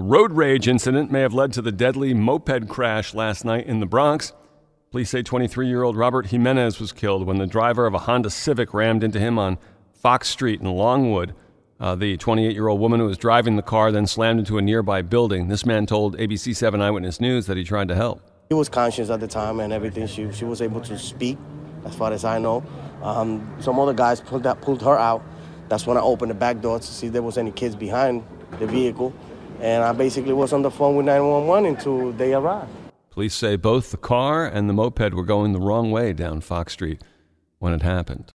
A road rage incident may have led to the deadly moped crash last night in the Bronx. Police say 23-year-old Robert Jimenez was killed when the driver of a Honda Civic rammed into him on Fox Street in Longwood. The 28-year-old woman who was driving the car then slammed into a nearby building. This man told ABC 7 Eyewitness News that he tried to help. She was conscious at the time and everything. She was able to speak, as far as I know. Some other guys pulled her out. That's when I opened the back door to see if there was any kids behind the vehicle. And I basically was on the phone with 911 until they arrived. Police say both the car and the moped were going the wrong way down Fox Street when it happened.